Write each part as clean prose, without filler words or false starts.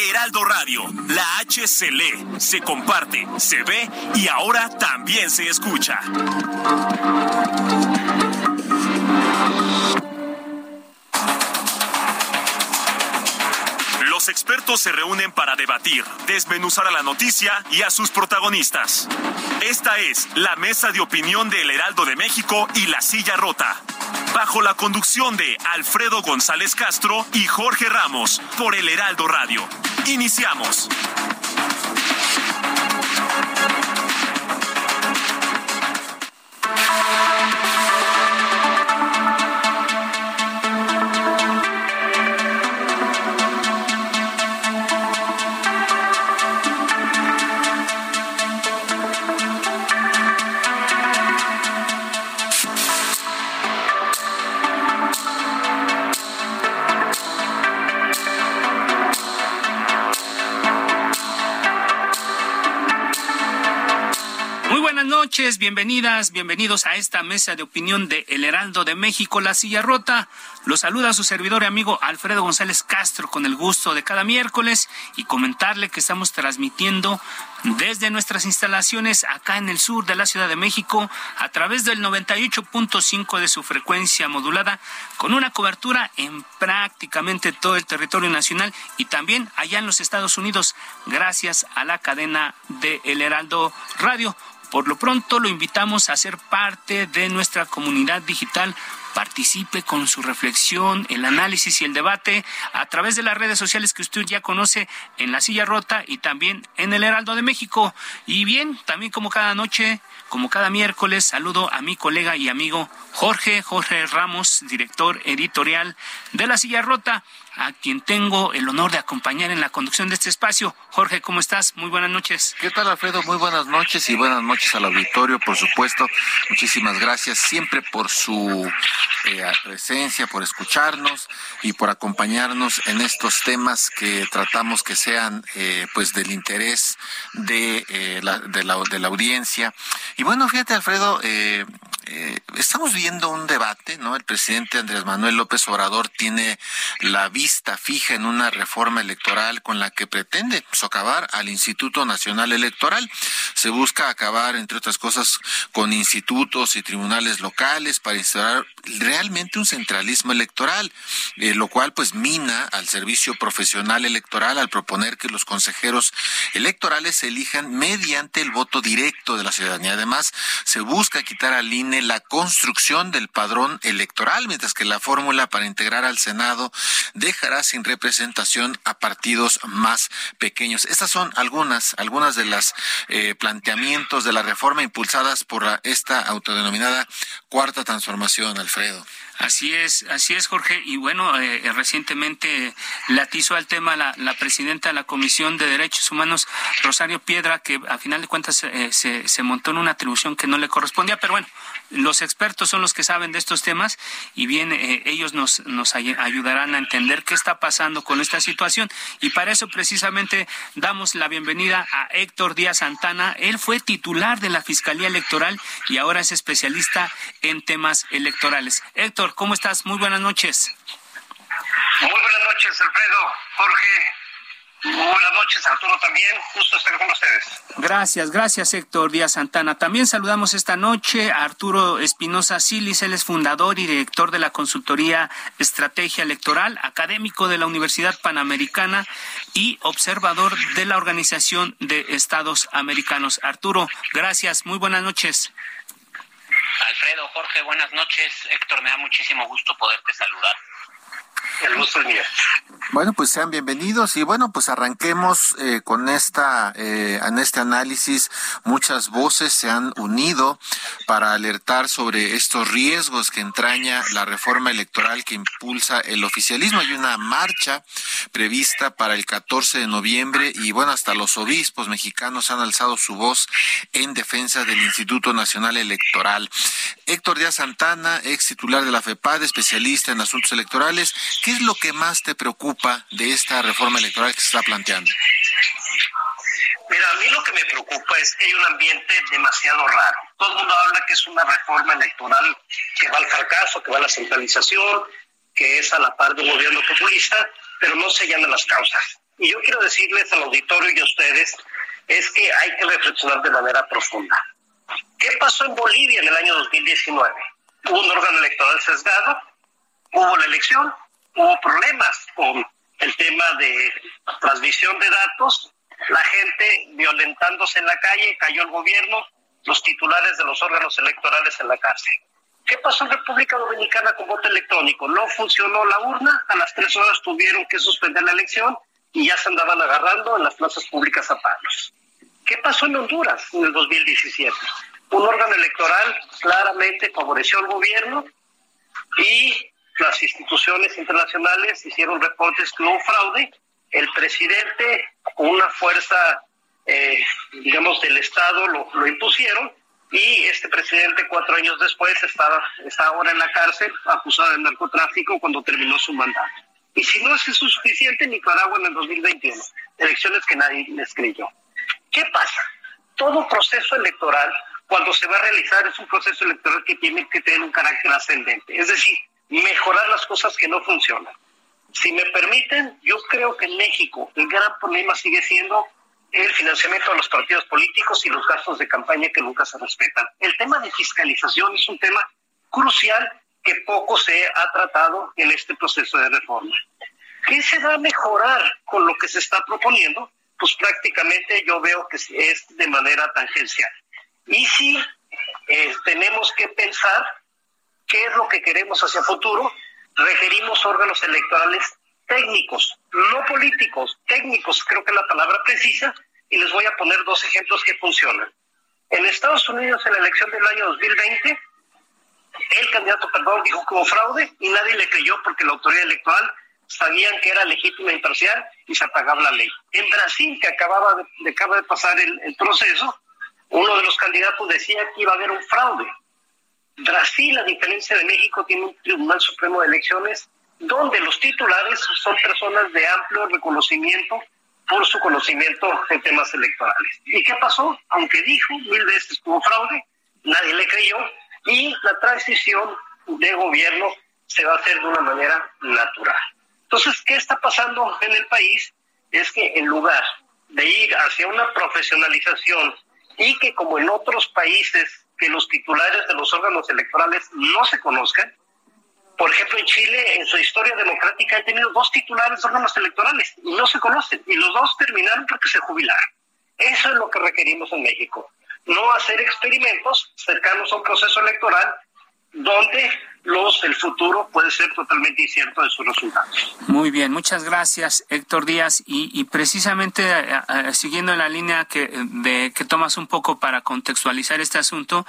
Heraldo Radio, la H se lee, se comparte, se ve y ahora también se escucha. Los expertos se reúnen para debatir, desmenuzar a la noticia y a sus protagonistas. Esta es la mesa de opinión del Heraldo de México y La Silla Rota, bajo la conducción de Alfredo González Castro y Jorge Ramos, por El Heraldo Radio. Iniciamos. Bienvenidas, bienvenidos a esta mesa de opinión de El Heraldo de México, La Silla Rota. Los saluda su servidor y amigo Alfredo González Castro con el gusto de cada miércoles y comentarle que estamos transmitiendo desde nuestras instalaciones acá en el sur de la Ciudad de México a través del 98.5 de su frecuencia modulada, con una cobertura en prácticamente todo el territorio nacional y también allá en los Estados Unidos, gracias a la cadena de El Heraldo Radio. Por lo pronto lo invitamos a ser parte de nuestra comunidad digital. Participe con su reflexión, el análisis y el debate a través de las redes sociales que usted ya conoce en La Silla Rota y también en El Heraldo de México. Y bien, también como cada noche, como cada miércoles, saludo a mi colega y amigo Jorge Ramos, director editorial de La Silla Rota, a quien tengo el honor de acompañar en la conducción de este espacio. Jorge, ¿cómo estás? Muy buenas noches. ¿Qué tal, Alfredo? Muy buenas noches y buenas noches al auditorio, por supuesto. Muchísimas gracias siempre por su presencia, por escucharnos y por acompañarnos en estos temas que tratamos que sean pues del interés de la audiencia. Y bueno, fíjate, Alfredo, estamos viendo un debate, ¿no? El presidente Andrés Manuel López Obrador tiene la vista fija en una reforma electoral con la que pretende socavar al Instituto Nacional Electoral. Se busca acabar, entre otras cosas, con institutos y tribunales locales para instaurar realmente un centralismo electoral, lo cual pues mina al servicio profesional electoral al proponer que los consejeros electorales se elijan mediante el voto directo de la ciudadanía. Además, se busca quitar al INE la construcción del padrón electoral, mientras que la fórmula para integrar al Senado dejará sin representación a partidos más pequeños. Estas son algunas de las planteamientos de la reforma impulsadas por esta autodenominada Cuarta Transformación, Alfredo. Así es, Jorge. Y bueno, recientemente le atizó al tema la presidenta de la Comisión de Derechos Humanos, Rosario Piedra, que a final de cuentas se montó en una atribución que no le correspondía. Pero bueno, los expertos son los que saben de estos temas y bien, ellos nos ayudarán a entender qué está pasando con esta situación. Y para eso precisamente damos la bienvenida a Héctor Díaz Santana. Él fue titular de la Fiscalía Electoral y ahora es especialista en temas electorales. Héctor, ¿cómo estás? Muy buenas noches. Muy buenas noches, Alfredo, Jorge. Buenas noches, Arturo, también. Gusto estar con ustedes. Gracias, Héctor Díaz Santana. También saludamos esta noche a Arturo Espinosa Silis. Él es fundador y director de la consultoría Estrategia Electoral, académico de la Universidad Panamericana y observador de la Organización de Estados Americanos. Arturo, gracias. Muy buenas noches. Alfredo, Jorge, buenas noches. Héctor, me da muchísimo gusto poderte saludar. El gusto es mío. Bueno, pues sean bienvenidos y bueno, pues arranquemos con en este análisis. Muchas voces se han unido para alertar sobre estos riesgos que entraña la reforma electoral que impulsa el oficialismo. Hay una marcha prevista para el 14 de noviembre y bueno, hasta los obispos mexicanos han alzado su voz en defensa del Instituto Nacional Electoral. Héctor Díaz Santana, ex titular de la FEPAD, especialista en asuntos electorales, ¿qué es lo que más te preocupa de esta reforma electoral que se está planteando? Mira, a mí lo que me preocupa es que hay un ambiente demasiado raro. Todo el mundo habla que es una reforma electoral que va al fracaso, que va a la centralización, que es a la par de un gobierno populista, pero no se allanan las causas. Y yo quiero decirles al auditorio y a ustedes, es que hay que reflexionar de manera profunda. ¿Qué pasó en Bolivia en el año 2019? Hubo un órgano electoral sesgado, hubo la elección, hubo problemas con el tema de transmisión de datos, la gente violentándose en la calle, cayó el gobierno, los titulares de los órganos electorales en la cárcel. ¿Qué pasó en República Dominicana con voto electrónico? No funcionó la urna, a las 3 horas tuvieron que suspender la elección y ya se andaban agarrando en las plazas públicas a palos. ¿Qué pasó en Honduras en el 2017? Un órgano electoral claramente favoreció al gobierno y las instituciones internacionales hicieron reportes que hubo fraude. El presidente, con una fuerza, del Estado, lo impusieron, y este presidente 4 años después está ahora en la cárcel, acusado de narcotráfico cuando terminó su mandato. Y si no es eso suficiente, Nicaragua en el 2021, elecciones que nadie les creyó. ¿Qué pasa? Todo proceso electoral, cuando se va a realizar, es un proceso electoral que tiene que tener un carácter ascendente, es decir, mejorar las cosas que no funcionan. Si me permiten, yo creo que en México el gran problema sigue siendo el financiamiento de los partidos políticos y los gastos de campaña que nunca se respetan. El tema de fiscalización es un tema crucial que poco se ha tratado en este proceso de reforma. ¿Qué se va a mejorar con lo que se está proponiendo? Pues prácticamente yo veo que es de manera tangencial. Y sí, tenemos que pensar qué es lo que queremos hacia futuro. Requerimos órganos electorales técnicos, no políticos, técnicos, creo que es la palabra precisa, y les voy a poner 2 ejemplos que funcionan. En Estados Unidos, en la elección del año 2020, el candidato Perdón dijo que hubo fraude y nadie le creyó porque la autoridad electoral sabían que era legítima e imparcial y se apagaba la ley. En Brasil, que acaba de pasar el proceso, uno de los candidatos decía que iba a haber un fraude. Brasil, a diferencia de México, tiene un Tribunal Supremo de Elecciones donde los titulares son personas de amplio reconocimiento por su conocimiento en temas electorales. ¿Y qué pasó? Aunque dijo 1000 veces que hubo fraude, nadie le creyó, y la transición de gobierno se va a hacer de una manera natural. Entonces, ¿qué está pasando en el país? Es que en lugar de ir hacia una profesionalización y que, como en otros países, que los titulares de los órganos electorales no se conozcan. Por ejemplo, en Chile, en su historia democrática, han tenido 2 titulares de órganos electorales y no se conocen, y los 2 terminaron porque se jubilaron. Eso es lo que requerimos en México. No hacer experimentos cercanos a un proceso electoral donde el futuro puede ser totalmente incierto de sus resultados. Muy bien, muchas gracias, Héctor Díaz. Y precisamente siguiendo en la línea que tomas un poco para contextualizar este asunto,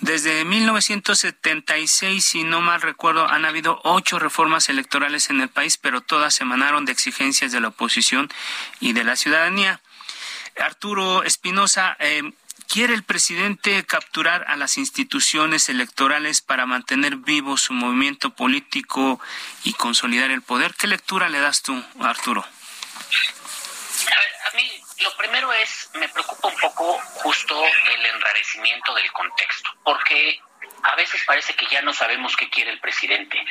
desde 1976, si no mal recuerdo, han habido 8 reformas electorales en el país, pero todas emanaron de exigencias de la oposición y de la ciudadanía. Arturo Espinosa, ¿quiere el presidente capturar a las instituciones electorales para mantener vivo su movimiento político y consolidar el poder? ¿Qué lectura le das tú, Arturo? A mí lo primero es, me preocupa un poco justo el enrarecimiento del contexto, porque a veces parece que ya no sabemos qué quiere el presidente.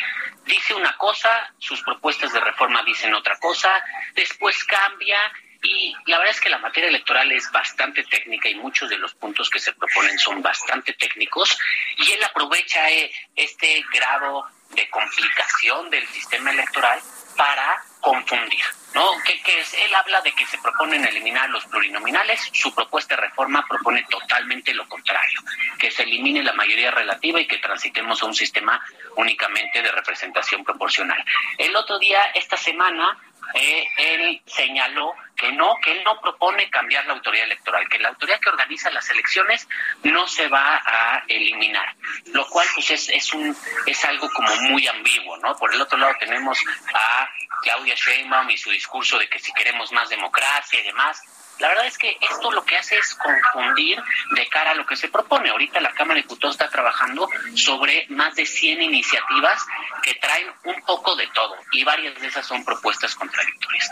Dice una cosa, sus propuestas de reforma dicen otra cosa, después cambia. Y la verdad es que la materia electoral es bastante técnica y muchos de los puntos que se proponen son bastante técnicos, y él aprovecha este grado de complicación del sistema electoral para confundir, ¿no? Que es, él habla de que se proponen eliminar los plurinominales, su propuesta de reforma propone totalmente lo contrario, que se elimine la mayoría relativa y que transitemos a un sistema únicamente de representación proporcional. El otro día, esta semana, él señaló que él no propone cambiar la autoridad electoral, que la autoridad que organiza las elecciones no se va a eliminar, lo cual pues es algo como muy ambiguo, ¿no? Por el otro lado tenemos a Claudia Sheinbaum y su discurso de que si queremos más democracia y demás. La verdad es que esto lo que hace es confundir de cara a lo que se propone. Ahorita la Cámara de Diputados está trabajando sobre más de 100 iniciativas que traen un poco de todo, y varias de esas son propuestas contradictorias.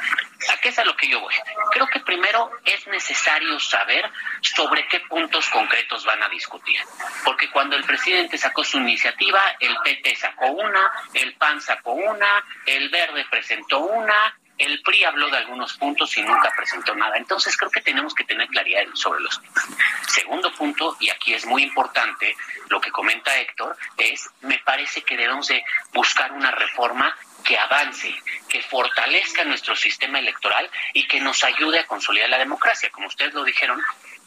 ¿A qué es a lo que yo voy. Creo que primero es necesario saber sobre qué puntos concretos van a discutir, porque cuando el presidente sacó su iniciativa, el PT sacó una, el PAN sacó una, el Verde presentó una, el PRI habló de algunos puntos y nunca presentó nada. Entonces creo que tenemos que tener claridad sobre los temas. Segundo punto, y aquí es muy importante lo que comenta Héctor, es me parece que debemos de buscar una reforma que avance, que fortalezca nuestro sistema electoral y que nos ayude a consolidar la democracia. Como ustedes lo dijeron,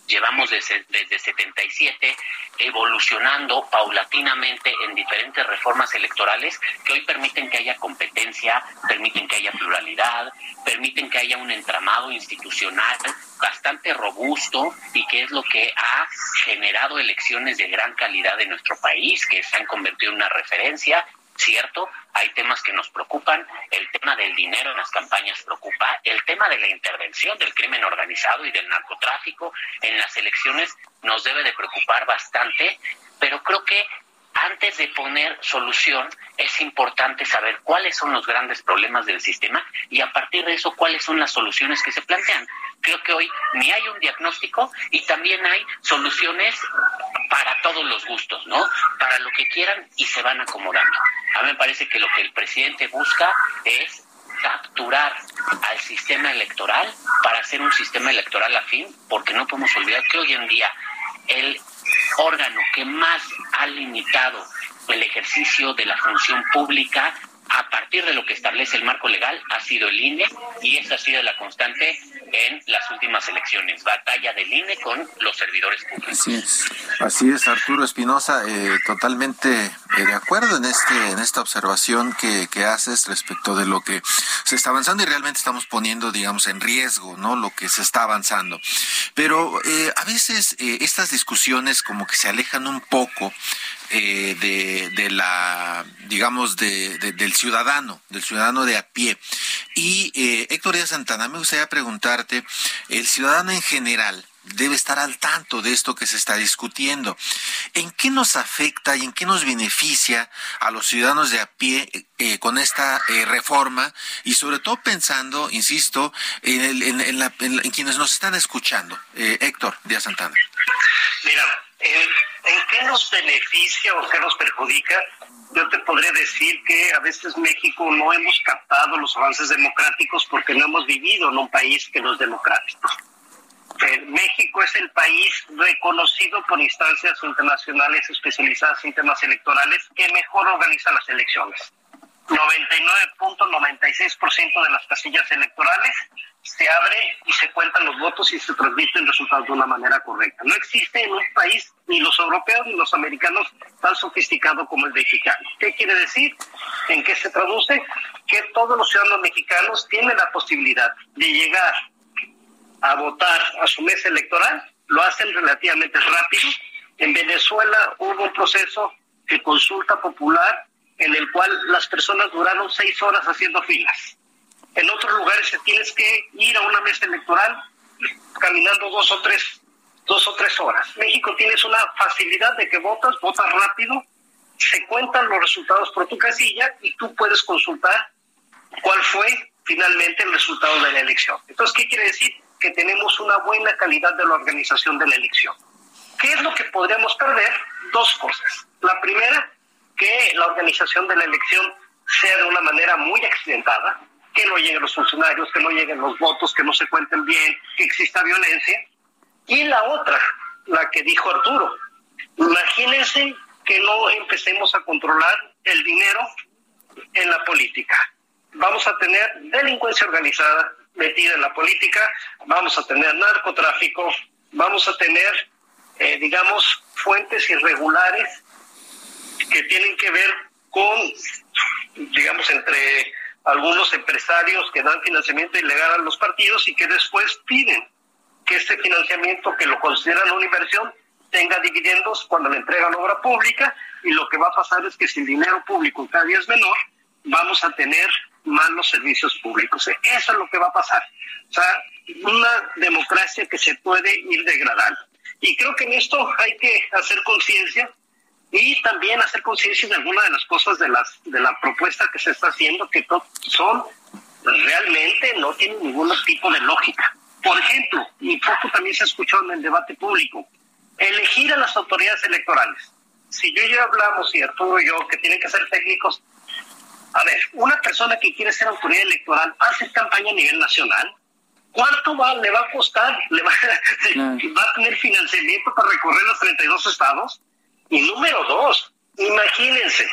llevamos desde 77 evolucionando paulatinamente en diferentes reformas electorales que hoy permiten que haya competencia, permiten que haya pluralidad, permiten que haya un entramado institucional bastante robusto y que es lo que ha generado elecciones de gran calidad en nuestro país, que se han convertido en una referencia. Cierto, hay temas que nos preocupan, el tema del dinero en las campañas preocupa, el tema de la intervención del crimen organizado y del narcotráfico en las elecciones nos debe de preocupar bastante, pero creo que antes de poner solución es importante saber cuáles son los grandes problemas del sistema y a partir de eso cuáles son las soluciones que se plantean. Creo que hoy ni hay un diagnóstico y también hay soluciones para todos los gustos, ¿no? Para lo que quieran y se van acomodando. A mí me parece que lo que el presidente busca es capturar al sistema electoral para hacer un sistema electoral afín, porque no podemos olvidar que hoy en día el órgano que más ha limitado el ejercicio de la función pública a partir de lo que establece el marco legal ha sido el INE y esa ha sido la constante en las últimas elecciones, batalla del INE con los servidores públicos. Así es, Arturo Espinosa, totalmente de acuerdo en esta observación que haces respecto de lo que se está avanzando y realmente estamos poniendo, digamos, en riesgo, ¿no?, lo que se está avanzando. Pero a veces estas discusiones como que se alejan un poco del ciudadano, de a pie. Y Héctor Díaz Santana, me gustaría preguntarte, el ciudadano en general debe estar al tanto de esto que se está discutiendo. ¿En qué nos afecta y en qué nos beneficia a los ciudadanos de a pie con esta reforma? Y sobre todo pensando, insisto, en quienes nos están escuchando. Héctor Díaz Santana. Mira, ¿en qué nos beneficia o qué nos perjudica? Yo te podré decir que a veces México no hemos captado los avances democráticos porque no hemos vivido en un país que no es democrático. México es el país reconocido por instancias internacionales especializadas en temas electorales que mejor organiza las elecciones. 99.96% de las casillas electorales se abre y se cuentan los votos y se transmiten resultados de una manera correcta. No existe en un país, ni los europeos ni los americanos, tan sofisticado como el mexicano. ¿Qué quiere decir? ¿En qué se traduce? Que todos los ciudadanos mexicanos tienen la posibilidad de llegar a votar a su mesa electoral, lo hacen relativamente rápido. En Venezuela hubo un proceso de consulta popular en el cual las personas duraron 6 horas haciendo filas. En otros lugares tienes que ir a una mesa electoral caminando 2 o 3 horas. México tienes una facilidad de que votas rápido, se cuentan los resultados por tu casilla y tú puedes consultar cuál fue finalmente el resultado de la elección. Entonces, ¿qué quiere decir? Que tenemos una buena calidad de la organización de la elección. ¿Qué es lo que podríamos perder? 2 cosas. La primera, que la organización de la elección sea de una manera muy accidentada, que no lleguen los funcionarios, que no lleguen los votos, que no se cuenten bien, que exista violencia. Y la otra, la que dijo Arturo, imagínense que no empecemos a controlar el dinero en la política. Vamos a tener delincuencia organizada metida en la política, vamos a tener narcotráfico, vamos a tener, fuentes irregulares que tienen que ver con, entre algunos empresarios que dan financiamiento ilegal a los partidos y que después piden que este financiamiento, que lo consideran una inversión, tenga dividendos cuando le entregan obra pública, y lo que va a pasar es que si el dinero público cada día es menor, vamos a tener malos servicios públicos. Eso es lo que va a pasar. O sea, una democracia que se puede ir degradando. Y creo que en esto hay que hacer conciencia y también hacer conciencia de alguna de las cosas de la propuesta que se está haciendo, que son realmente no tiene ningún tipo de lógica. Por ejemplo, y poco también se escuchó en el debate público, elegir a las autoridades electorales. Si yo ya hablamos, y Arturo y yo, que tienen que ser técnicos, a ver, una persona que quiere ser autoridad electoral hace campaña a nivel nacional. ¿Cuánto le va a costar? ¿Va a tener financiamiento para recorrer los 32 estados? Y número dos, imagínense,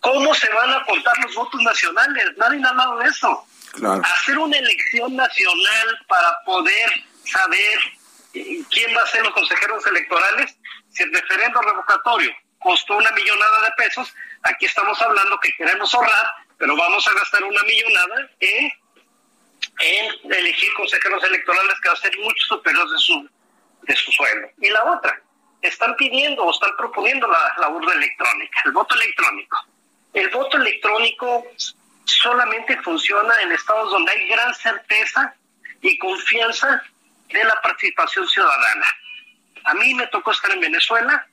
¿cómo se van a contar los votos nacionales? Nadie ha hablado de eso. Claro. Hacer una elección nacional para poder saber quién va a ser los consejeros electorales, si el referendo revocatorio costó 1 millonada de pesos, aquí estamos hablando que queremos ahorrar, pero vamos a gastar 1 millonada en elegir consejeros electorales que va a ser mucho superior de su sueldo. Y la otra, están pidiendo o están proponiendo la urna electrónica, el voto electrónico. El voto electrónico solamente funciona en estados donde hay gran certeza y confianza de la participación ciudadana. A mí me tocó estar en Venezuela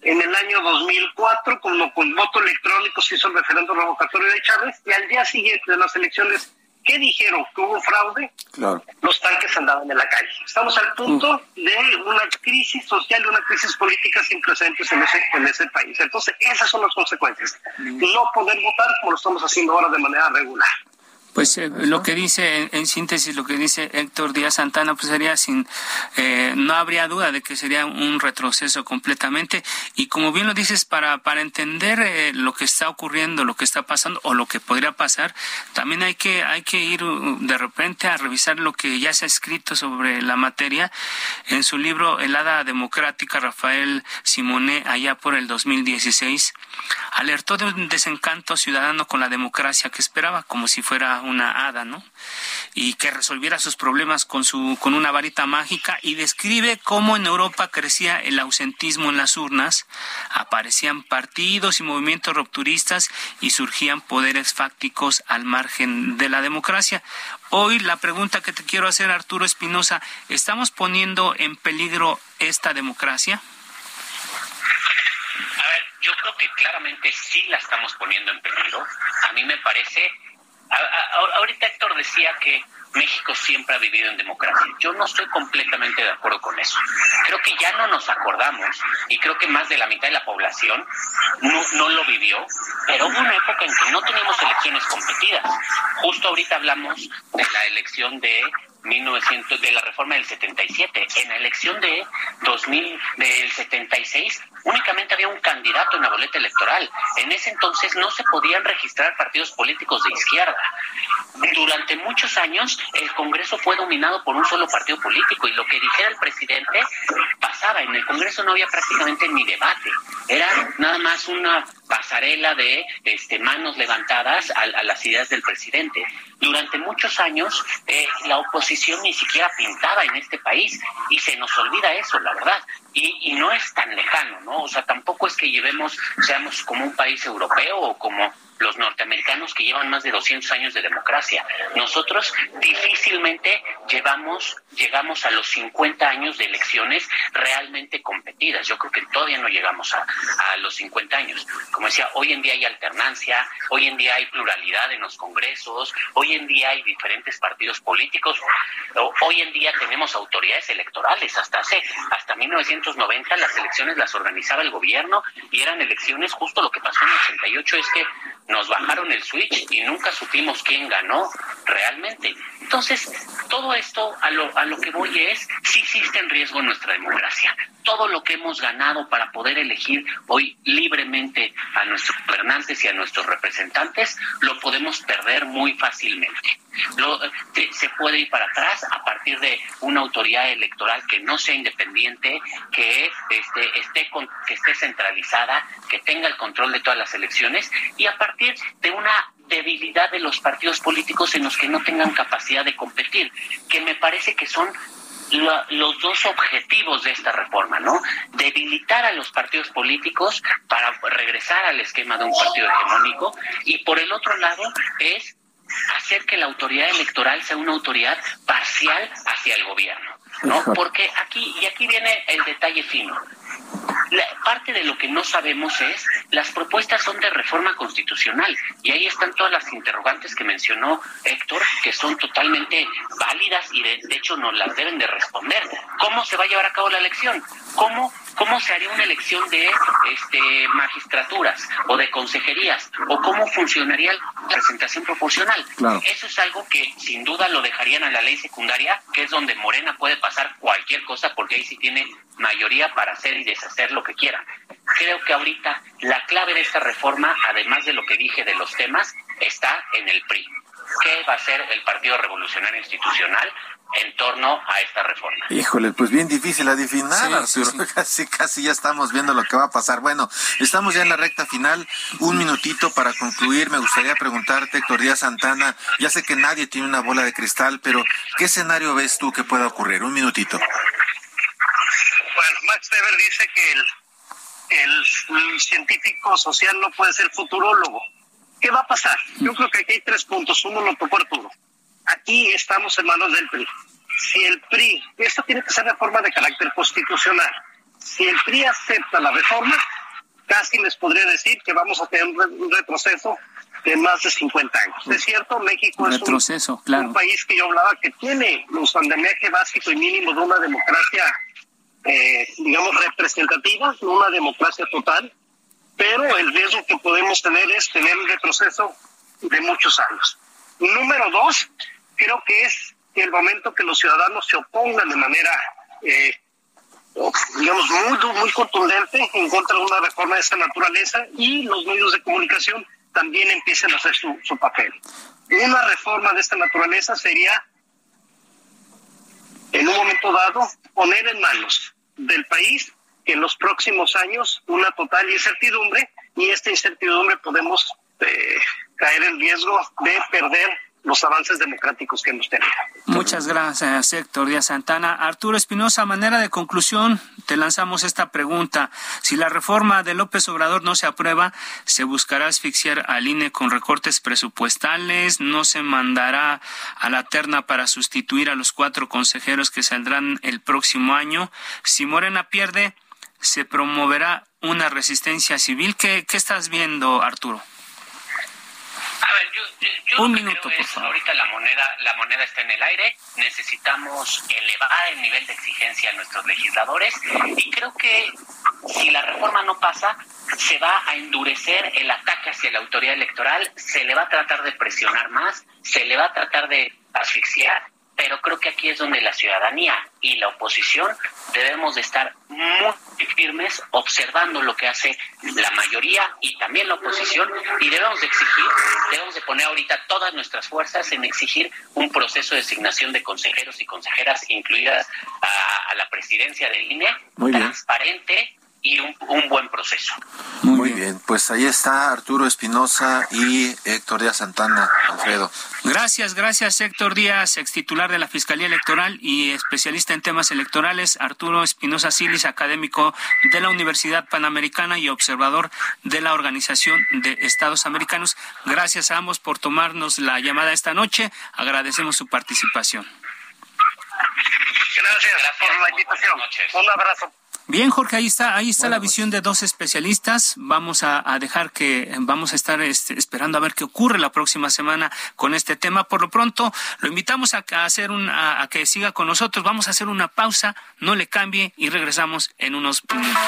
en el año 2004, cuando con voto electrónico se hizo el referendo revocatorio de Chávez, y al día siguiente de las elecciones, ¿qué dijeron? ¿Que hubo fraude? Claro. Los tanques andaban en la calle. Estamos al punto de una crisis social, de una crisis política sin precedentes en ese país. Entonces, esas son las consecuencias. No poder votar como lo estamos haciendo ahora de manera regular. Pues lo que dice, en síntesis, lo que dice Héctor Díaz Santana, pues sería no habría duda de que sería un retroceso completamente. Y como bien lo dices, para entender lo que está ocurriendo, lo que está pasando o lo que podría pasar, también hay que ir de repente a revisar lo que ya se ha escrito sobre la materia. En su libro El Hada Democrática, Rafael Simonet, allá por el 2016, alertó de un desencanto ciudadano con la democracia que esperaba, como si fuera una hada, ¿no? Y que resolviera sus problemas con una varita mágica, y describe cómo en Europa crecía el ausentismo en las urnas, aparecían partidos y movimientos rupturistas y surgían poderes fácticos al margen de la democracia. Hoy la pregunta que te quiero hacer, Arturo Espinosa, ¿estamos poniendo en peligro esta democracia? A ver, yo creo que claramente sí la estamos poniendo en peligro. A mí me parece... Ahorita Héctor decía que México siempre ha vivido en democracia. Yo no estoy completamente de acuerdo con eso. Creo que ya no nos acordamos, y creo que más de la mitad de la población no lo vivió, pero hubo una época en que no teníamos elecciones competidas. Justo ahorita hablamos de la elección de la reforma del 77. En la elección del 76 únicamente había un candidato en la boleta electoral. En ese entonces no se podían registrar partidos políticos de izquierda. Durante muchos años el Congreso fue dominado por un solo partido político, y lo que dijera el presidente pasaba. En el Congreso no había prácticamente ni debate. Era nada más una pasarela de manos levantadas a las ideas del presidente. Durante muchos años la oposición ni siquiera pintaba en este país, y se nos olvida eso, la verdad. Y no es tan lejano, ¿no? O sea, tampoco es que seamos como un país europeo o como los norteamericanos, que llevan más de 200 años de democracia. Nosotros difícilmente llegamos a los 50 años de elecciones realmente competidas. Yo creo que todavía no llegamos a los 50 años. Como decía, hoy en día hay alternancia, hoy en día hay pluralidad en los congresos, hoy en día hay diferentes partidos políticos, hoy en día tenemos autoridades electorales. Hasta 1990 las elecciones las organizaba el gobierno, y eran elecciones. Justo lo que pasó en 88 es que nos bajaron el switch y nunca supimos quién ganó realmente. Entonces, todo esto a lo que voy es, sí existe en riesgo nuestra democracia. Todo lo que hemos ganado para poder elegir hoy libremente a nuestros gobernantes y a nuestros representantes, lo podemos perder muy fácilmente. Se puede ir para atrás a partir de una autoridad electoral que no sea independiente, que esté centralizada, que tenga el control de todas las elecciones, y a partir de una debilidad de los partidos políticos en los que no tengan capacidad de competir, que me parece que son los dos objetivos de esta reforma, ¿no? Debilitar a los partidos políticos para regresar al esquema de un partido hegemónico, y por el otro lado es hacer que la autoridad electoral sea una autoridad parcial hacia el gobierno, ¿no? Porque aquí viene el detalle fino. Parte de lo que no sabemos es, las propuestas son de reforma constitucional, y ahí están todas las interrogantes que mencionó Héctor, que son totalmente válidas y de hecho nos las deben de responder. ¿Cómo se va a llevar a cabo la elección? ¿Cómo se haría una elección de magistraturas o de consejerías? ¿O cómo funcionaría la presentación proporcional? Claro. Eso es algo que sin duda lo dejarían a la ley secundaria, que es donde Morena puede pasar cualquier cosa, porque ahí sí tiene mayoría para hacer y deshacer lo que quiera. Creo que ahorita la clave de esta reforma, además de lo que dije de los temas, está en el PRI. ¿Qué va a hacer el Partido Revolucionario Institucional en torno a esta reforma? Híjole, pues bien difícil adivinar, sí, Arturo. Sí. Casi ya estamos viendo lo que va a pasar. Bueno, estamos ya en la recta final. Un minutito para concluir. Me gustaría preguntarte, Héctor Díaz Santana, ya sé que nadie tiene una bola de cristal, pero ¿qué escenario ves tú que pueda ocurrir? Un minutito. Bueno, Max Weber dice que el científico social no puede ser futurólogo. ¿Qué va a pasar? Yo creo que aquí hay tres puntos. Uno lo tocó Arturo. Aquí estamos en manos del PRI. Si el PRI, esto tiene que ser reforma de carácter constitucional. Si el PRI acepta la reforma, casi les podría decir que vamos a tener un retroceso de más de 50 años. Es cierto, México es un país que yo hablaba que tiene los andamiaje básico y mínimo de una democracia, digamos, representativa, no una democracia total. Pero el riesgo que podemos tener es tener un retroceso de muchos años. Número dos, creo que es el momento que los ciudadanos se opongan de manera, digamos, muy contundente en contra de una reforma de esa naturaleza, y los medios de comunicación también empiecen a hacer su papel. Una reforma de esta naturaleza sería, en un momento dado, poner en manos del país que en los próximos años una total incertidumbre, y esta incertidumbre podemos caer en riesgo de perder los avances democráticos que hemos tenido. Muchas gracias, Héctor Díaz Santana. Arturo Espinosa, a manera de conclusión, te lanzamos esta pregunta. Si la reforma de López Obrador no se aprueba, ¿se buscará asfixiar al INE con recortes presupuestales? ¿No se mandará a la terna para sustituir a los 4 consejeros que saldrán el próximo año? Si Morena pierde, ¿se promoverá una resistencia civil? ¿Qué estás viendo, Arturo? A ver, yo un minuto, por favor. Ahorita la moneda está en el aire. Necesitamos elevar el nivel de exigencia a nuestros legisladores, y creo que si la reforma no pasa, se va a endurecer el ataque hacia la autoridad electoral, se le va a tratar de presionar más, se le va a tratar de asfixiar. Pero creo que aquí es donde la ciudadanía y la oposición debemos de estar muy firmes, observando lo que hace la mayoría y también la oposición, y debemos de poner ahorita todas nuestras fuerzas en exigir un proceso de designación de consejeros y consejeras, incluidas a la presidencia del INE, transparente y un buen proceso. Muy bien, pues ahí está Arturo Espinosa y Héctor Díaz Santana, Alfredo. Gracias Héctor Díaz, extitular de la Fiscalía Electoral y especialista en temas electorales. Arturo Espinosa Silis, académico de la Universidad Panamericana y observador de la Organización de Estados Americanos. Gracias a ambos por tomarnos la llamada esta noche. Agradecemos su participación. Gracias por la invitación. Un abrazo. Bien, Jorge, ahí está la visión de dos especialistas. Vamos a estar esperando a ver qué ocurre la próxima semana con este tema. Por lo pronto, lo invitamos a que siga con nosotros. Vamos a hacer una pausa, no le cambie, y regresamos en unos minutos.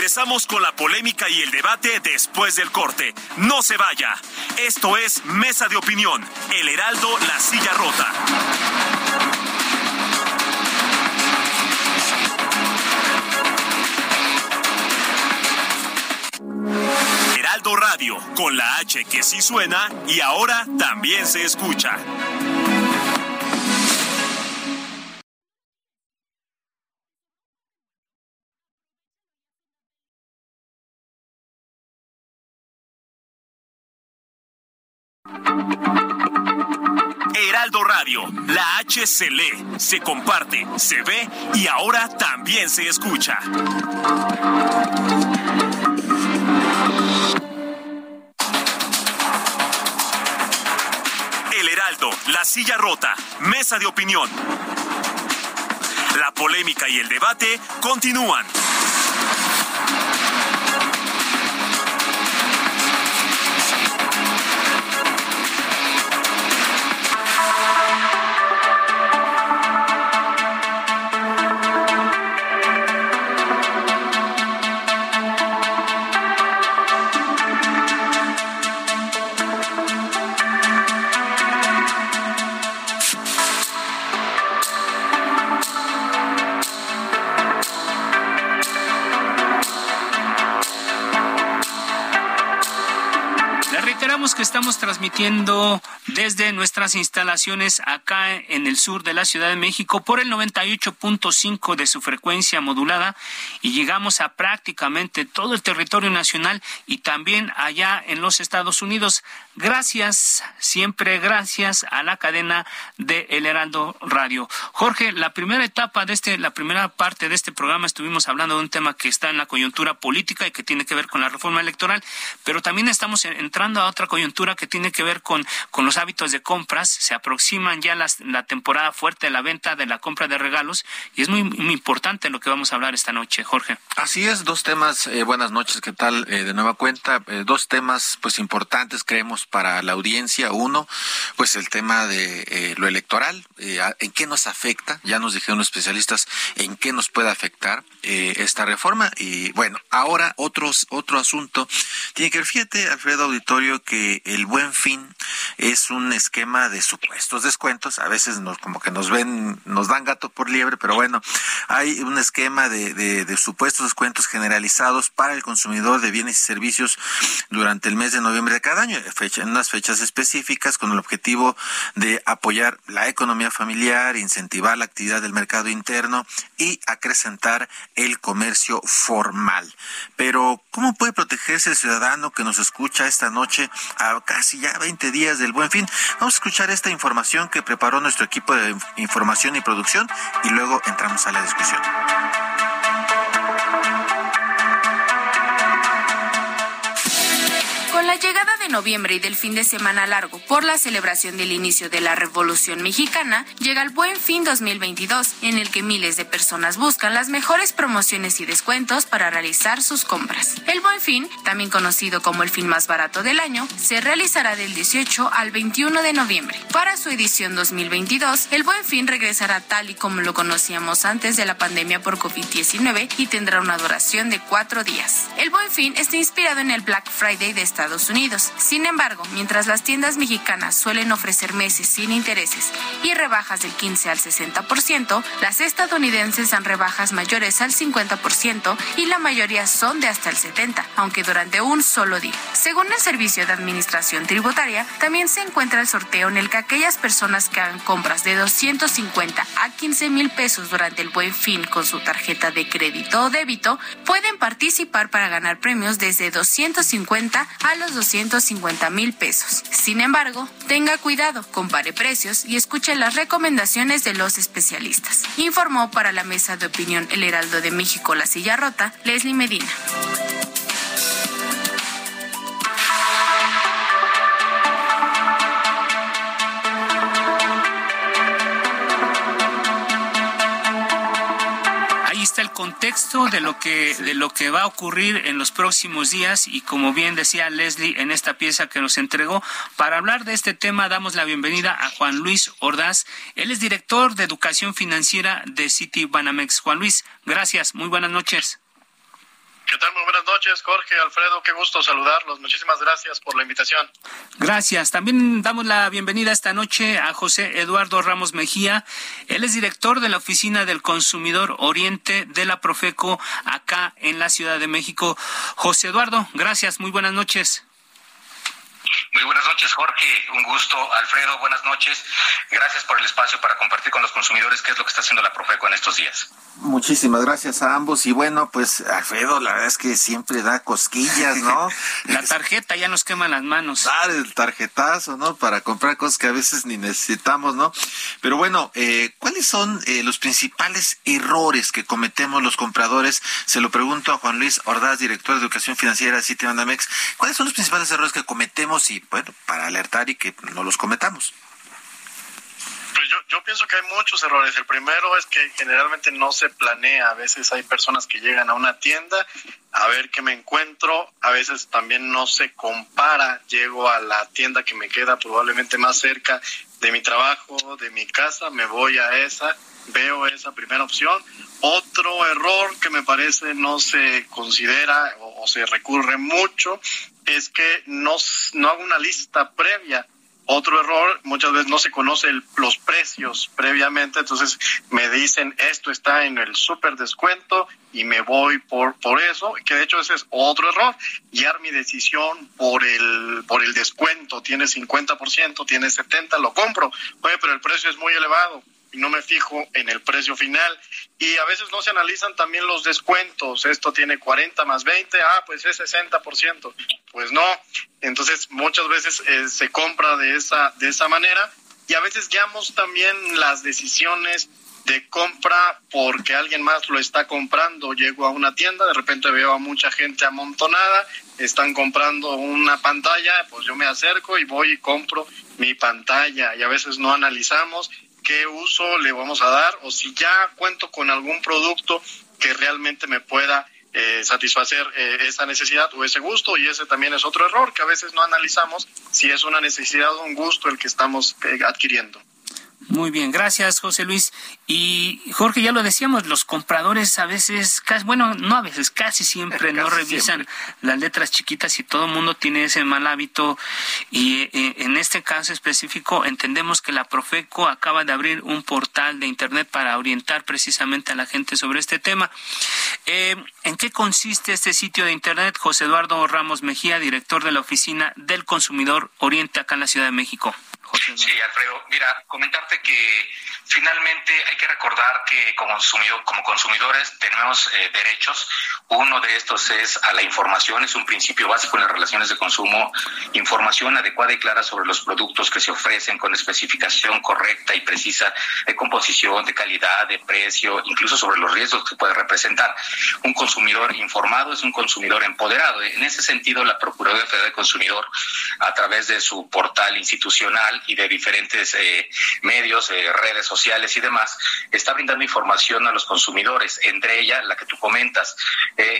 regresamos con la polémica y el debate después del corte. No se vaya. Esto es Mesa de Opinión, El Heraldo, La Silla Rota. Heraldo Radio, con la H que sí suena y ahora también se escucha. Heraldo Radio, la H se lee, se comparte, se ve y ahora también se escucha. El Heraldo, La Silla Rota, Mesa de Opinión. La polémica y el debate continúan. Estamos transmitiendo desde nuestras instalaciones acá en el sur de la Ciudad de México por el 98.5 de su frecuencia modulada y llegamos a prácticamente todo el territorio nacional y también allá en los Estados Unidos. Gracias, siempre gracias a la cadena de El Heraldo Radio. Jorge, la primera parte de este programa estuvimos hablando de un tema que está en la coyuntura política y que tiene que ver con la reforma electoral, pero también estamos entrando a otra coyuntura que tiene que ver con los hábitos de compras. Se aproximan ya la temporada fuerte de la venta, de la compra de regalos, y es muy, muy importante lo que vamos a hablar esta noche, Jorge. Así es, dos temas, buenas noches, ¿qué tal? De nueva cuenta, dos temas pues importantes creemos para la audiencia. Uno, pues el tema de lo electoral, en qué nos afecta, ya nos dijeron los especialistas en qué nos puede afectar esta reforma, y bueno, ahora otro asunto tiene que ver, fíjate, Alfredo, auditorio, que el Buen Fin es un esquema de supuestos descuentos. A veces nos dan gato por liebre, pero bueno, hay un esquema de supuestos descuentos generalizados para el consumidor de bienes y servicios durante el mes de noviembre de cada año, en unas fechas específicas, con el objetivo de apoyar la economía familiar, incentivar la actividad del mercado interno y acrecentar el comercio formal. Pero, ¿cómo puede protegerse el ciudadano que nos escucha esta noche a casi ya 20 días del Buen Fin? Vamos a escuchar esta información que preparó nuestro equipo de información y producción y luego entramos a la discusión. Con la llegada de noviembre y del fin de semana largo por la celebración del inicio de la Revolución Mexicana, llega el Buen Fin 2022, en el que miles de personas buscan las mejores promociones y descuentos para realizar sus compras. El Buen Fin, también conocido como el fin más barato del año, se realizará del 18 al 21 de noviembre. Para su edición 2022, el Buen Fin regresará tal y como lo conocíamos antes de la pandemia por COVID-19 y tendrá una duración de 4 días. El Buen Fin está inspirado en el Black Friday de Estados Unidos. Sin embargo, mientras las tiendas mexicanas suelen ofrecer meses sin intereses y rebajas del 15 al 60%, las estadounidenses dan rebajas mayores al 50% y la mayoría son de hasta el 70%, aunque durante un solo día. Según el Servicio de Administración Tributaria, también se encuentra el sorteo en el que aquellas personas que hagan compras de 250 a 15 mil pesos durante el Buen Fin con su tarjeta de crédito o débito pueden participar para ganar premios desde 250 a los 250 mil pesos. Sin embargo, tenga cuidado, compare precios y escuche las recomendaciones de los especialistas. Informó para la Mesa de Opinión El Heraldo de México, La Silla Rota, Leslie Medina. El contexto de lo que va a ocurrir en los próximos días, y como bien decía Leslie en esta pieza que nos entregó, para hablar de este tema damos la bienvenida a Juan Luis Ordaz. Él es director de Educación Financiera de Citibanamex. Juan Luis, gracias, muy buenas noches. ¿Qué tal? Muy buenas noches, Jorge, Alfredo, qué gusto saludarlos. Muchísimas gracias por la invitación. Gracias. También damos la bienvenida esta noche a José Eduardo Ramos Mejía. Él es director de la Oficina del Consumidor Oriente de la Profeco, acá en la Ciudad de México. José Eduardo, gracias. Muy buenas noches. Muy buenas noches, Jorge. Un gusto. Alfredo, buenas noches. Gracias por el espacio para compartir con los consumidores qué es lo que está haciendo la Profeco en estos días. Muchísimas gracias a ambos. Y bueno, pues, Alfredo, la verdad es que siempre da cosquillas, ¿no? La tarjeta ya nos quema las manos. Dar el tarjetazo, ¿no? Para comprar cosas que a veces ni necesitamos, ¿no? Pero bueno, ¿cuáles son los principales errores que cometemos los compradores? Se lo pregunto a Juan Luis Ordaz, director de Educación Financiera de Citibanamex. ¿Cuáles son los principales errores que cometemos? Y bueno, para alertar y que no los cometamos. Pues yo pienso que hay muchos errores. El primero es que generalmente no se planea. A veces hay personas que llegan a una tienda a ver qué me encuentro. A veces también no se compara. Llego a la tienda que me queda probablemente más cerca de mi trabajo, de mi casa. Me voy a esa, veo esa primera opción. Otro error que me parece no se considera o se recurre mucho es que no hago una lista previa. Otro error, muchas veces no se conocen los precios previamente, entonces me dicen esto está en el súper descuento y me voy por eso, que de hecho ese es otro error, guiar mi decisión por el descuento, tiene 50%, tiene 70%, lo compro, oye, pero el precio es muy elevado. Y no me fijo en el precio final. Y a veces no se analizan también los descuentos. Esto tiene 40 más 20, pues es 60%. Pues no. Entonces muchas veces se compra de esa manera. Y a veces guiamos también las decisiones de compra porque alguien más lo está comprando. Llego a una tienda, de repente veo a mucha gente amontonada, están comprando una pantalla, pues yo me acerco y voy y compro mi pantalla. Y a veces no analizamos qué uso le vamos a dar o si ya cuento con algún producto que realmente me pueda satisfacer esa necesidad o ese gusto, y ese también es otro error que a veces no analizamos si es una necesidad o un gusto el que estamos adquiriendo. Muy bien, gracias José Luis. Y Jorge, ya lo decíamos, los compradores a veces, casi siempre no revisan las letras chiquitas y todo el mundo tiene ese mal hábito. Y en este caso específico entendemos que la Profeco acaba de abrir un portal de internet para orientar precisamente a la gente sobre este tema. ¿En qué consiste este sitio de internet? José Eduardo Ramos Mejía, director de la Oficina del Consumidor Oriente acá en la Ciudad de México. Sí, Alfredo, mira, comentarte que finalmente hay que recordar que como consumidores tenemos derechos. Uno de estos es a la información, es un principio básico en las relaciones de consumo, información adecuada y clara sobre los productos que se ofrecen con especificación correcta y precisa de composición, de calidad, de precio, incluso sobre los riesgos que puede representar. Un consumidor informado es un consumidor empoderado. En ese sentido, la Procuraduría Federal del Consumidor, a través de su portal institucional y de diferentes medios, redes sociales y demás, está brindando información a los consumidores, entre ella la que tú comentas.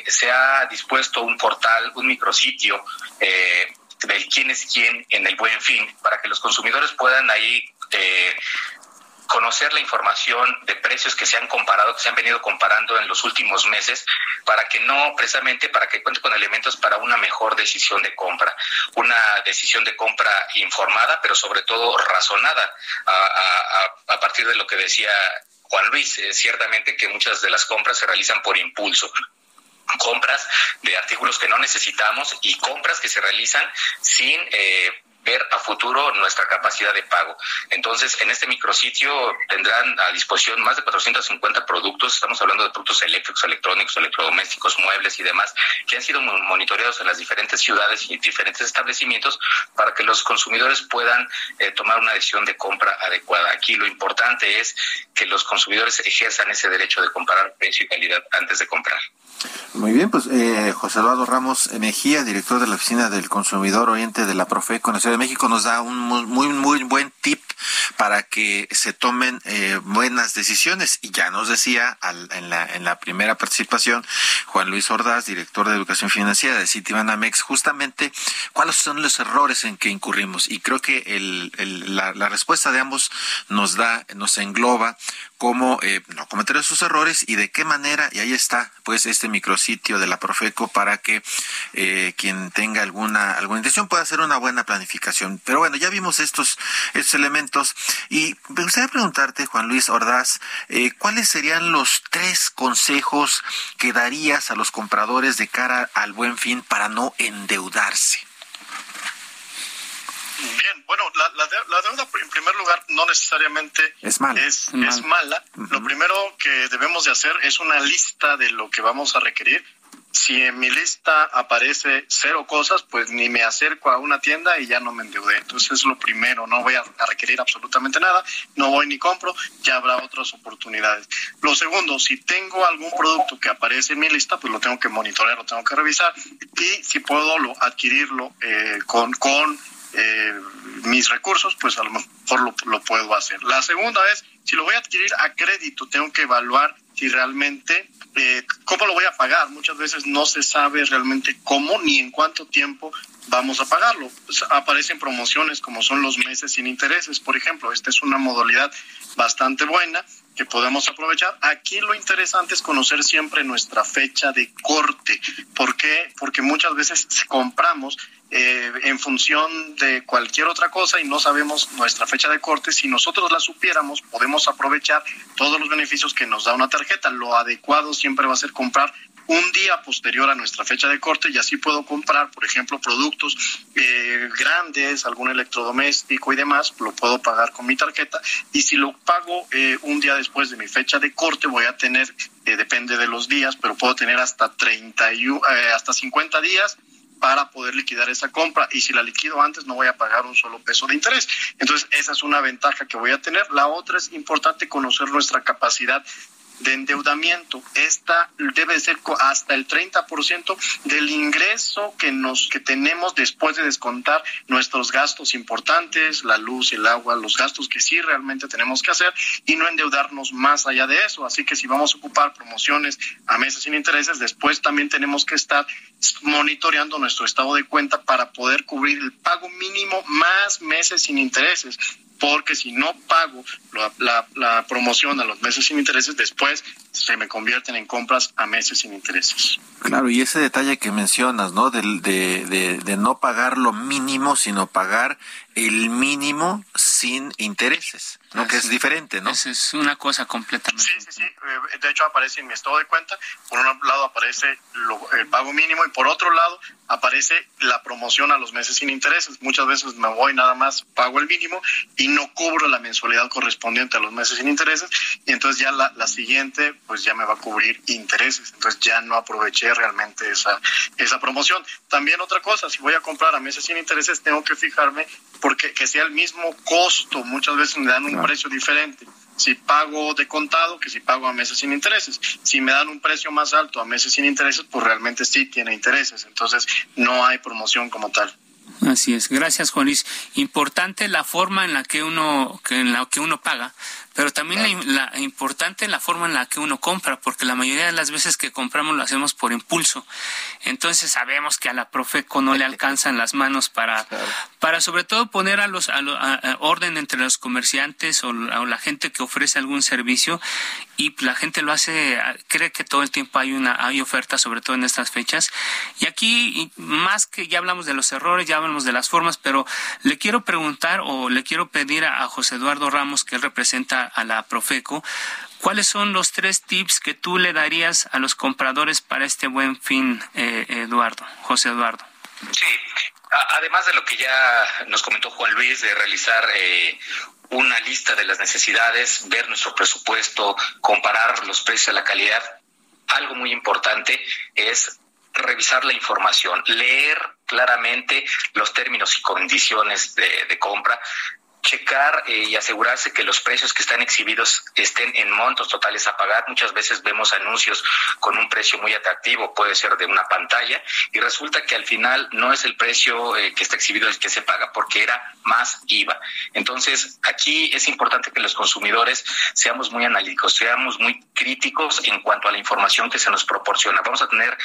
Se ha dispuesto un portal, un micrositio del quién es quién en el Buen Fin, para que los consumidores puedan ahí conocer la información de precios que se han comparado, que se han venido comparando en los últimos meses, para que cuente con elementos para una mejor decisión de compra, una decisión de compra informada, pero sobre todo razonada, a partir de lo que decía Juan Luis, ciertamente que muchas de las compras se realizan por impulso. Compras de artículos que no necesitamos y compras que se realizan sin ver a futuro nuestra capacidad de pago. Entonces, en este micrositio tendrán a disposición más de 450 productos, estamos hablando de productos eléctricos, electrónicos, electrodomésticos, muebles y demás, que han sido monitoreados en las diferentes ciudades y diferentes establecimientos para que los consumidores puedan tomar una decisión de compra adecuada. Aquí lo importante es que los consumidores ejerzan ese derecho de comparar precio y calidad antes de comprar. Muy bien, pues José Eduardo Ramos Mejía, director de la Oficina del Consumidor Oriente de la Profeco en la Ciudad de México, nos da un muy, muy buen tip para que se tomen buenas decisiones. Y ya nos decía en la primera participación Juan Luis Ordaz, director de Educación Financiera de Citibanamex, justamente cuáles son los errores en que incurrimos. Y creo que la respuesta de ambos nos engloba cómo no cometer esos errores y de qué manera. Y ahí está, pues, este micrositio de la Profeco para que quien tenga alguna intención pueda hacer una buena planificación. Pero bueno, ya vimos estos elementos y me gustaría preguntarte, Juan Luis Ordaz, ¿cuáles serían los 3 consejos que darías a los compradores de cara al Buen Fin para no endeudarse? Bien, bueno, la deuda en primer lugar no necesariamente es mala. Uh-huh. Lo primero que debemos de hacer es una lista de lo que vamos a requerir. Si en mi lista aparece 0 cosas, pues ni me acerco a una tienda y ya no me endeudé. Entonces es lo primero, no voy a requerir absolutamente nada, no voy ni compro, ya habrá otras oportunidades. Lo segundo, si tengo algún producto que aparece en mi lista, pues lo tengo que monitorear, lo tengo que revisar, y si puedo adquirirlo con mis recursos, pues a lo mejor lo puedo hacer. La segunda es, si lo voy a adquirir a crédito, tengo que evaluar si realmente cómo lo voy a pagar. Muchas veces no se sabe realmente cómo ni en cuánto tiempo vamos a pagarlo. Pues aparecen promociones como son los meses sin intereses, por ejemplo. Esta es una modalidad bastante buena que podemos aprovechar. Aquí lo interesante es conocer siempre nuestra fecha de corte. ¿Por qué? Porque muchas veces compramos en función de cualquier otra cosa y no sabemos nuestra fecha de corte. Si nosotros la supiéramos, podemos aprovechar todos los beneficios que nos da una tarjeta. Lo adecuado siempre va a ser comprar un día posterior a nuestra fecha de corte, y así puedo comprar, por ejemplo, productos grandes, algún electrodoméstico y demás, lo puedo pagar con mi tarjeta. Y si lo pago un día después de mi fecha de corte, voy a tener, depende de los días, pero puedo tener hasta 50 días para poder liquidar esa compra, y si la liquido antes no voy a pagar un solo peso de interés. Entonces esa es una ventaja que voy a tener. La otra es importante conocer nuestra capacidad de endeudamiento. Esta debe ser hasta el 30% del ingreso que tenemos después de descontar nuestros gastos importantes, la luz, el agua, los gastos que sí realmente tenemos que hacer, y no endeudarnos más allá de eso. Así que si vamos a ocupar promociones a meses sin intereses, después también tenemos que estar monitoreando nuestro estado de cuenta para poder cubrir el pago mínimo más meses sin intereses. Porque si no pago la promoción a los meses sin intereses, después se me convierten en compras a meses sin intereses. Claro, y ese detalle que mencionas, ¿no? De no pagar lo mínimo, sino pagar el mínimo sin intereses, ¿no? Que es diferente, ¿no? Eso es una cosa completamente. Sí. De hecho, aparece en mi estado de cuenta. Por un lado aparece el pago mínimo, y por otro lado aparece la promoción a los meses sin intereses. Muchas veces me voy nada más, pago el mínimo y no cubro la mensualidad correspondiente a los meses sin intereses, y entonces ya la siguiente pues ya me va a cubrir intereses, entonces ya no aproveché realmente esa promoción. También otra cosa, si voy a comprar a meses sin intereses, tengo que fijarme porque que sea el mismo costo. Muchas veces me dan un precio diferente si pago de contado que si pago a meses sin intereses. Si me dan un precio más alto a meses sin intereses, pues realmente sí tiene intereses, entonces no hay promoción como tal. Así es, gracias Juan Luis. Importante la forma en la que uno paga, pero también importante la forma en la que uno compra, porque la mayoría de las veces que compramos lo hacemos por impulso. Entonces sabemos que a la Profeco no le alcanzan las manos para sobre todo poner a orden entre los comerciantes o la gente que ofrece algún servicio, y la gente lo hace, cree que todo el tiempo hay oferta, sobre todo en estas fechas. Y aquí más que ya hablamos de los errores, ya hablamos de las formas, pero le quiero preguntar o le quiero pedir a José Eduardo Ramos, que él representa a la Profeco, ¿cuáles son los 3 tips que tú le darías a los compradores para este Buen Fin, José Eduardo? Sí, además de lo que ya nos comentó Juan Luis, de realizar una lista de las necesidades, ver nuestro presupuesto, comparar los precios, la calidad, algo muy importante es revisar la información, leer claramente los términos y condiciones de compra, checar y asegurarse que los precios que están exhibidos estén en montos totales a pagar. Muchas veces vemos anuncios con un precio muy atractivo, puede ser de una pantalla, y resulta que al final no es el precio que está exhibido el que se paga, porque era más IVA. Entonces aquí es importante que los consumidores seamos muy analíticos, seamos muy críticos en cuanto a la información que se nos proporciona. Vamos a tener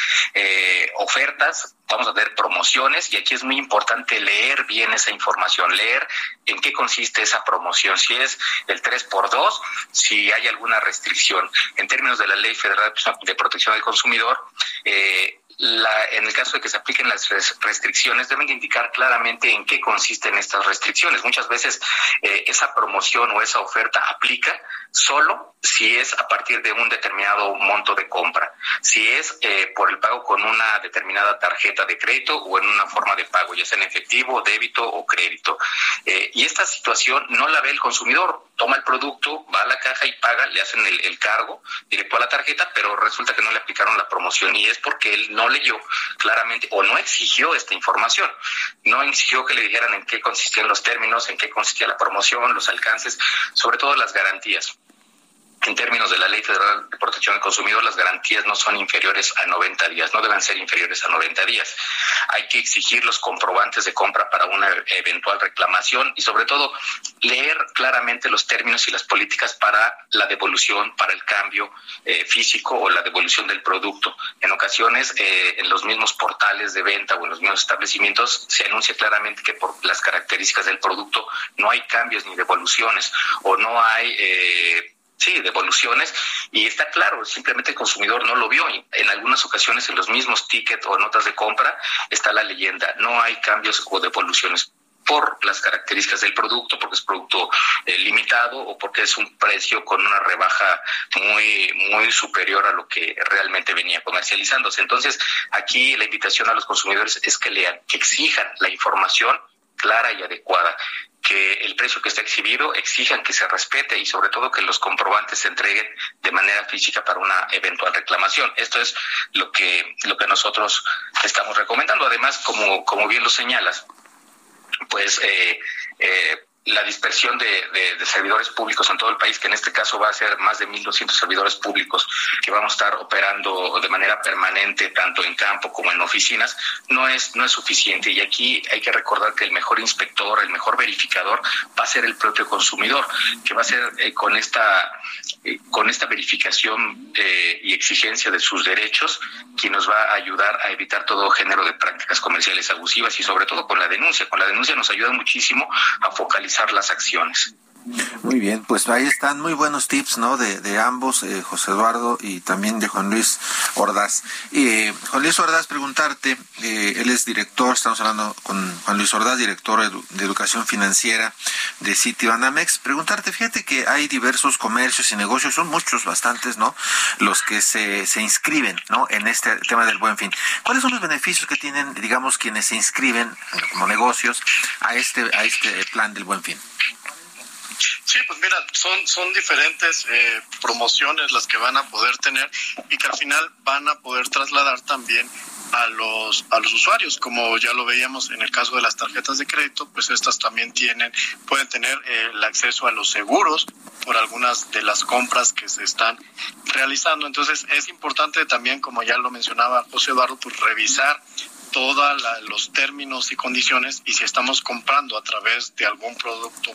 ofertas, vamos a tener promociones, y aquí es muy importante leer bien esa información, leer en qué consiste consiste esa promoción, si es el 3x2, si hay alguna restricción. En términos de la Ley Federal de Protección al Consumidor, en el caso de que se apliquen las restricciones, deben de indicar claramente en qué consisten estas restricciones. Muchas veces esa promoción o esa oferta aplica solo si es a partir de un determinado monto de compra, si es por el pago con una determinada tarjeta de crédito o en una forma de pago, ya sea en efectivo, débito o crédito. Y esta situación no la ve el consumidor. Toma el producto, va a la caja y paga, le hacen el cargo directo a la tarjeta, pero resulta que no le aplicaron la promoción, y es porque él no leyó claramente o no exigió esta información. No exigió que le dijeran en qué consistían los términos, en qué consistía la promoción, los alcances, sobre todo las garantías. En términos de la Ley Federal de Protección al Consumidor, las garantías no son inferiores a 90 días, no deben ser inferiores a 90 días. Hay que exigir los comprobantes de compra para una eventual reclamación y, sobre todo, leer claramente los términos y las políticas para la devolución, para el cambio físico o la devolución del producto. En ocasiones, en los mismos portales de venta o en los mismos establecimientos, se anuncia claramente que por las características del producto no hay cambios ni devoluciones o no hay... devoluciones, y está claro, simplemente el consumidor no lo vio. En algunas ocasiones en los mismos tickets o notas de compra está la leyenda: no hay cambios o devoluciones por las características del producto, porque es producto limitado o porque es un precio con una rebaja muy, muy superior a lo que realmente venía comercializándose. Entonces, aquí la invitación a los consumidores es que lean, que exijan la información clara y adecuada, que el precio que está exhibido exijan que se respete y sobre todo que los comprobantes se entreguen de manera física para una eventual reclamación. Esto es lo que nosotros estamos recomendando. Además, como bien lo señalas, pues la dispersión de servidores públicos en todo el país, que en este caso va a ser más de 1.200 servidores públicos que vamos a estar operando de manera permanente, tanto en campo como en oficinas, no es suficiente. Y aquí hay que recordar que el mejor inspector, el mejor verificador, va a ser el propio consumidor, que va a ser con esta verificación y exigencia de sus derechos, quien nos va a ayudar a evitar todo género de prácticas comerciales abusivas y sobre todo con la denuncia. Con la denuncia nos ayuda muchísimo a focalizar las acciones. Muy bien, pues ahí están muy buenos tips, ¿no? De ambos, José Eduardo y también de Juan Luis Ordaz. Juan Luis Ordaz, preguntarte, él es director, estamos hablando con Juan Luis Ordaz, director de Educación Financiera de Citibanamex. Preguntarte, fíjate que hay diversos comercios y negocios, son muchos, bastantes, ¿no? Los que se inscriben, ¿no? En este tema del Buen Fin. ¿Cuáles son los beneficios que tienen, digamos, quienes se inscriben como negocios a este plan del Buen Fin? Sí, pues mira, son diferentes promociones las que van a poder tener y que al final van a poder trasladar también a los usuarios, como ya lo veíamos en el caso de las tarjetas de crédito. Pues estas también pueden tener el acceso a los seguros por algunas de las compras que se están realizando. Entonces es importante también, como ya lo mencionaba José Eduardo, pues revisar todos los términos y condiciones, y si estamos comprando a través de algún producto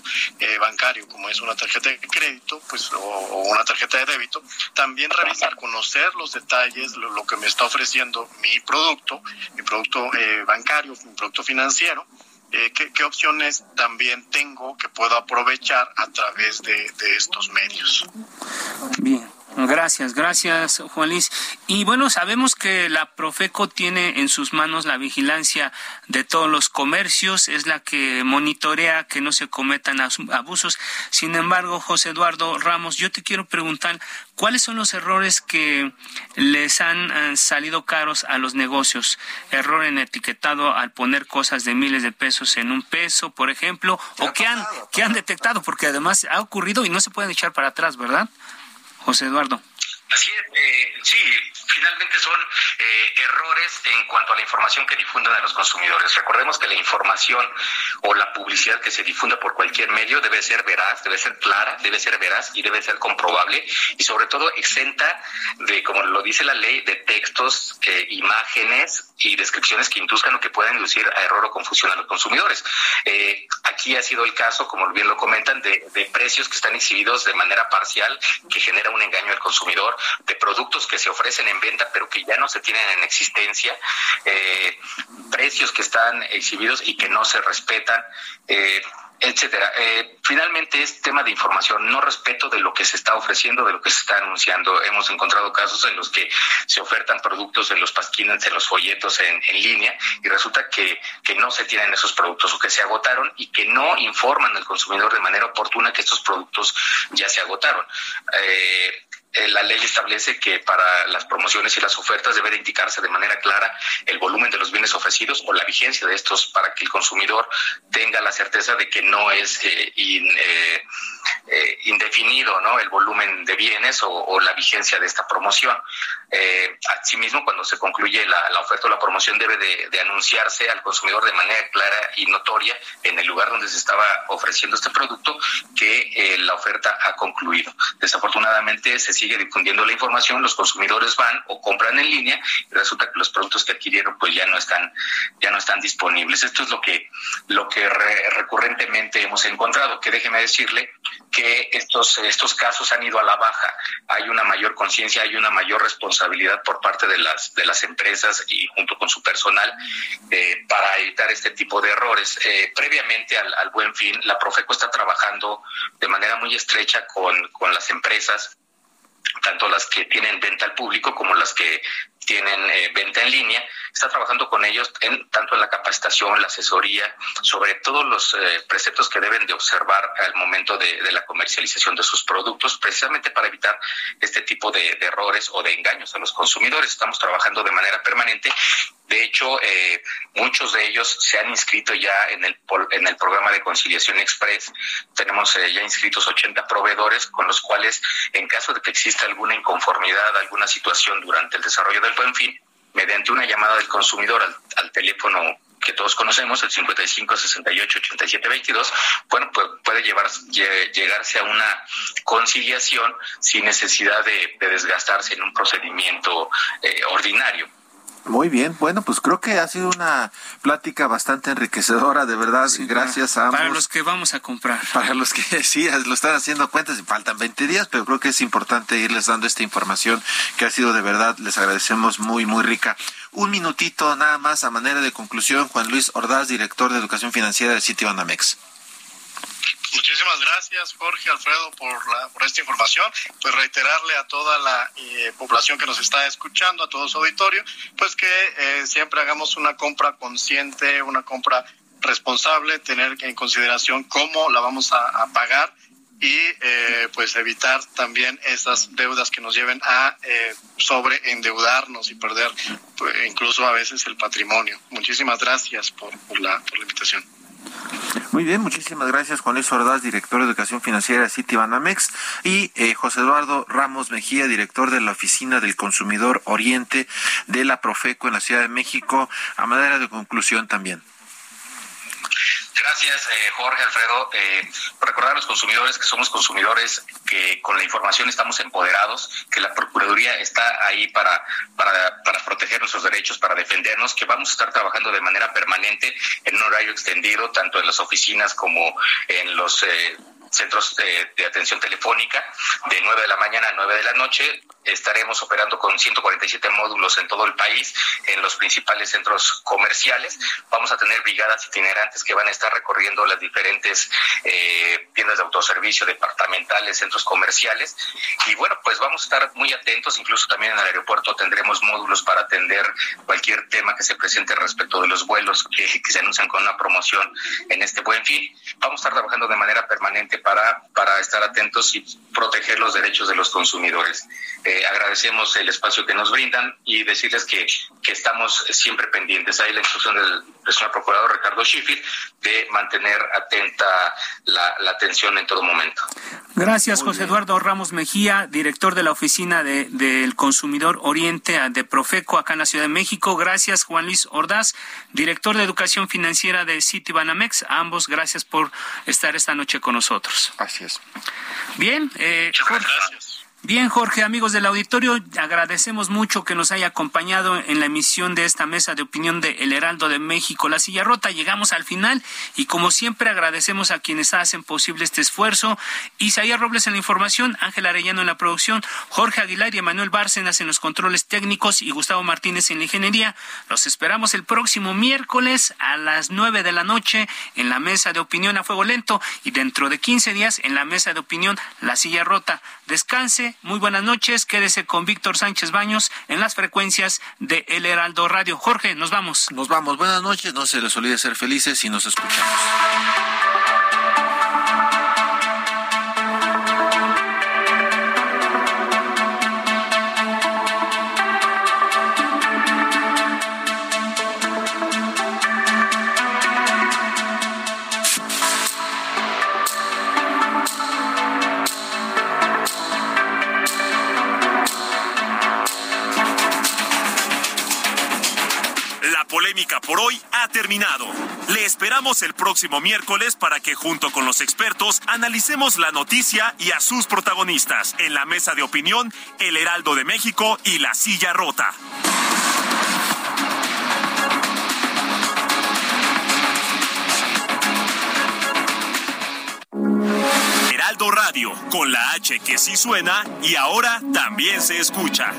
bancario, como es una tarjeta de crédito, pues o una tarjeta de débito, también revisar, conocer los detalles, lo que me está ofreciendo mi producto bancario, mi producto financiero. ¿Qué opciones también tengo que puedo aprovechar a través de estos medios? Bien. Gracias, Juan Luis. Y bueno, sabemos que la Profeco tiene en sus manos la vigilancia de todos los comercios, es la que monitorea que no se cometan abusos. Sin embargo, José Eduardo Ramos, yo te quiero preguntar, ¿cuáles son los errores que les han salido caros a los negocios? Error en etiquetado al poner cosas de miles de pesos en un peso, por ejemplo, o que han detectado, porque además ha ocurrido y no se pueden echar para atrás, ¿verdad? José Eduardo. Así es, sí, finalmente son errores en cuanto a la información que difundan a los consumidores. Recordemos que la información o la publicidad que se difunda por cualquier medio debe ser veraz, debe ser clara, debe ser veraz y debe ser comprobable, y sobre todo exenta de, como lo dice la ley, de textos, imágenes y descripciones que induzcan o que puedan inducir a error o confusión a los consumidores. Aquí ha sido el caso, como bien lo comentan, de precios que están exhibidos de manera parcial, que genera un engaño al consumidor, de productos que se ofrecen en venta pero que ya no se tienen en existencia, precios que están exhibidos y que no se respetan, etcétera. Finalmente es tema de información, no respeto de lo que se está ofreciendo, de lo que se está anunciando. Hemos encontrado casos en los que se ofertan productos en los pasquines, en los folletos en línea, y resulta que no se tienen esos productos o que se agotaron y que no informan al consumidor de manera oportuna que estos productos ya se agotaron. La ley establece que para las promociones y las ofertas debe de indicarse de manera clara el volumen de los bienes ofrecidos o la vigencia de estos para que el consumidor tenga la certeza de que no es indefinido, ¿no?, el volumen de bienes o la vigencia de esta promoción. Asimismo, cuando se concluye la oferta o la promoción, debe de anunciarse al consumidor de manera clara y notoria en el lugar donde se estaba ofreciendo este producto que la oferta ha concluido. Desafortunadamente, se sigue difundiendo la información, los consumidores van o compran en línea y resulta que los productos que adquirieron pues ya no están disponibles. Esto es lo que recurrentemente hemos encontrado, que déjeme decirle que estos casos han ido a la baja. Hay una mayor conciencia, hay una mayor responsabilidad por parte de las empresas y junto con su personal para evitar este tipo de errores. Previamente al Buen Fin, la Profeco está trabajando de manera muy estrecha con las empresas, tanto las que tienen venta al público como las que tienen venta en línea. Está trabajando con ellos tanto en la capacitación, la asesoría, sobre todos los preceptos que deben de observar al momento de la comercialización de sus productos, precisamente para evitar este tipo de errores o de engaños a los consumidores. Estamos trabajando de manera permanente. De hecho, muchos de ellos se han inscrito ya en el programa de conciliación express. Tenemos ya inscritos 80 proveedores con los cuales, en caso de que exista alguna inconformidad, alguna situación durante el desarrollo del Buen Fin, mediante una llamada del consumidor al teléfono que todos conocemos, el 55 68 87 22, bueno, pues puede llegarse a una conciliación sin necesidad de desgastarse en un procedimiento ordinario. Muy bien, bueno, pues creo que ha sido una plática bastante enriquecedora, de verdad, sí, gracias a ambos. Para los que vamos a comprar. Para los que sí, lo están haciendo cuentas y faltan 20 días, pero creo que es importante irles dando esta información que ha sido de verdad, les agradecemos, muy, muy rica. Un minutito nada más a manera de conclusión, Juan Luis Ordaz, director de Educación Financiera de Citibanamex. Muchísimas gracias, Jorge, Alfredo, por esta información. Pues reiterarle a toda la población que nos está escuchando, a todo su auditorio, pues que siempre hagamos una compra consciente, una compra responsable, tener en consideración cómo la vamos a pagar y pues evitar también esas deudas que nos lleven a sobreendeudarnos y perder pues, incluso a veces el patrimonio. Muchísimas gracias por la invitación. Muy bien, muchísimas gracias, Juan Luis Ordaz, director de Educación Financiera de Citibanamex, y José Eduardo Ramos Mejía, director de la Oficina del Consumidor Oriente de la Profeco en la Ciudad de México, a manera de conclusión también. Gracias, Jorge, Alfredo. Por recordar a los consumidores que somos consumidores, que con la información estamos empoderados, que la Procuraduría está ahí para proteger nuestros derechos, para defendernos, que vamos a estar trabajando de manera permanente en un horario extendido, tanto en las oficinas como en los centros de atención telefónica, de 9 de la mañana a 9 de la noche. Estaremos operando con 147 módulos en todo el país, en los principales centros comerciales. Vamos a tener brigadas itinerantes que van a estar recorriendo las diferentes tiendas de autoservicio, departamentales, centros comerciales. Y bueno, pues vamos a estar muy atentos, incluso también en el aeropuerto tendremos módulos para atender cualquier tema que se presente respecto de los vuelos que se anuncian con una promoción en este Buen Fin. Vamos a estar trabajando de manera permanente para estar atentos y proteger los derechos de los consumidores. Agradecemos el espacio que nos brindan y decirles que estamos siempre pendientes. Hay la instrucción del personal procurador Ricardo Sheffield de mantener atenta la atención en todo momento. Gracias, José Eduardo Ramos Mejía, director de la Oficina del Consumidor Oriente de Profeco, acá en la Ciudad de México. Gracias, Juan Luis Ordaz, director de Educación Financiera de Citibanamex. A ambos, gracias por estar esta noche con nosotros. Así es. Bien, Jorge. Gracias. Bien, Jorge, amigos del auditorio, agradecemos mucho que nos haya acompañado en la emisión de esta mesa de opinión de El Heraldo de México, La Silla Rota. Llegamos al final y, como siempre, agradecemos a quienes hacen posible este esfuerzo. Isaías Robles en la información, Ángel Arellano en la producción, Jorge Aguilar y Emanuel Bárcenas en los controles técnicos y Gustavo Martínez en la ingeniería. Los esperamos el próximo miércoles a las 9:00 p.m. en la mesa de opinión A Fuego Lento y dentro de 15 días en la mesa de opinión La Silla Rota. Descanse. Muy buenas noches, quédese con Víctor Sánchez Baños en las frecuencias de El Heraldo Radio. Jorge, nos vamos. Nos vamos, buenas noches, no se les olvide ser felices y nos escuchamos. Por hoy ha terminado. Le esperamos el próximo miércoles para que junto con los expertos analicemos la noticia y a sus protagonistas en la mesa de opinión El Heraldo de México y La Silla Rota. Heraldo Radio, con la H que sí suena y ahora también se escucha.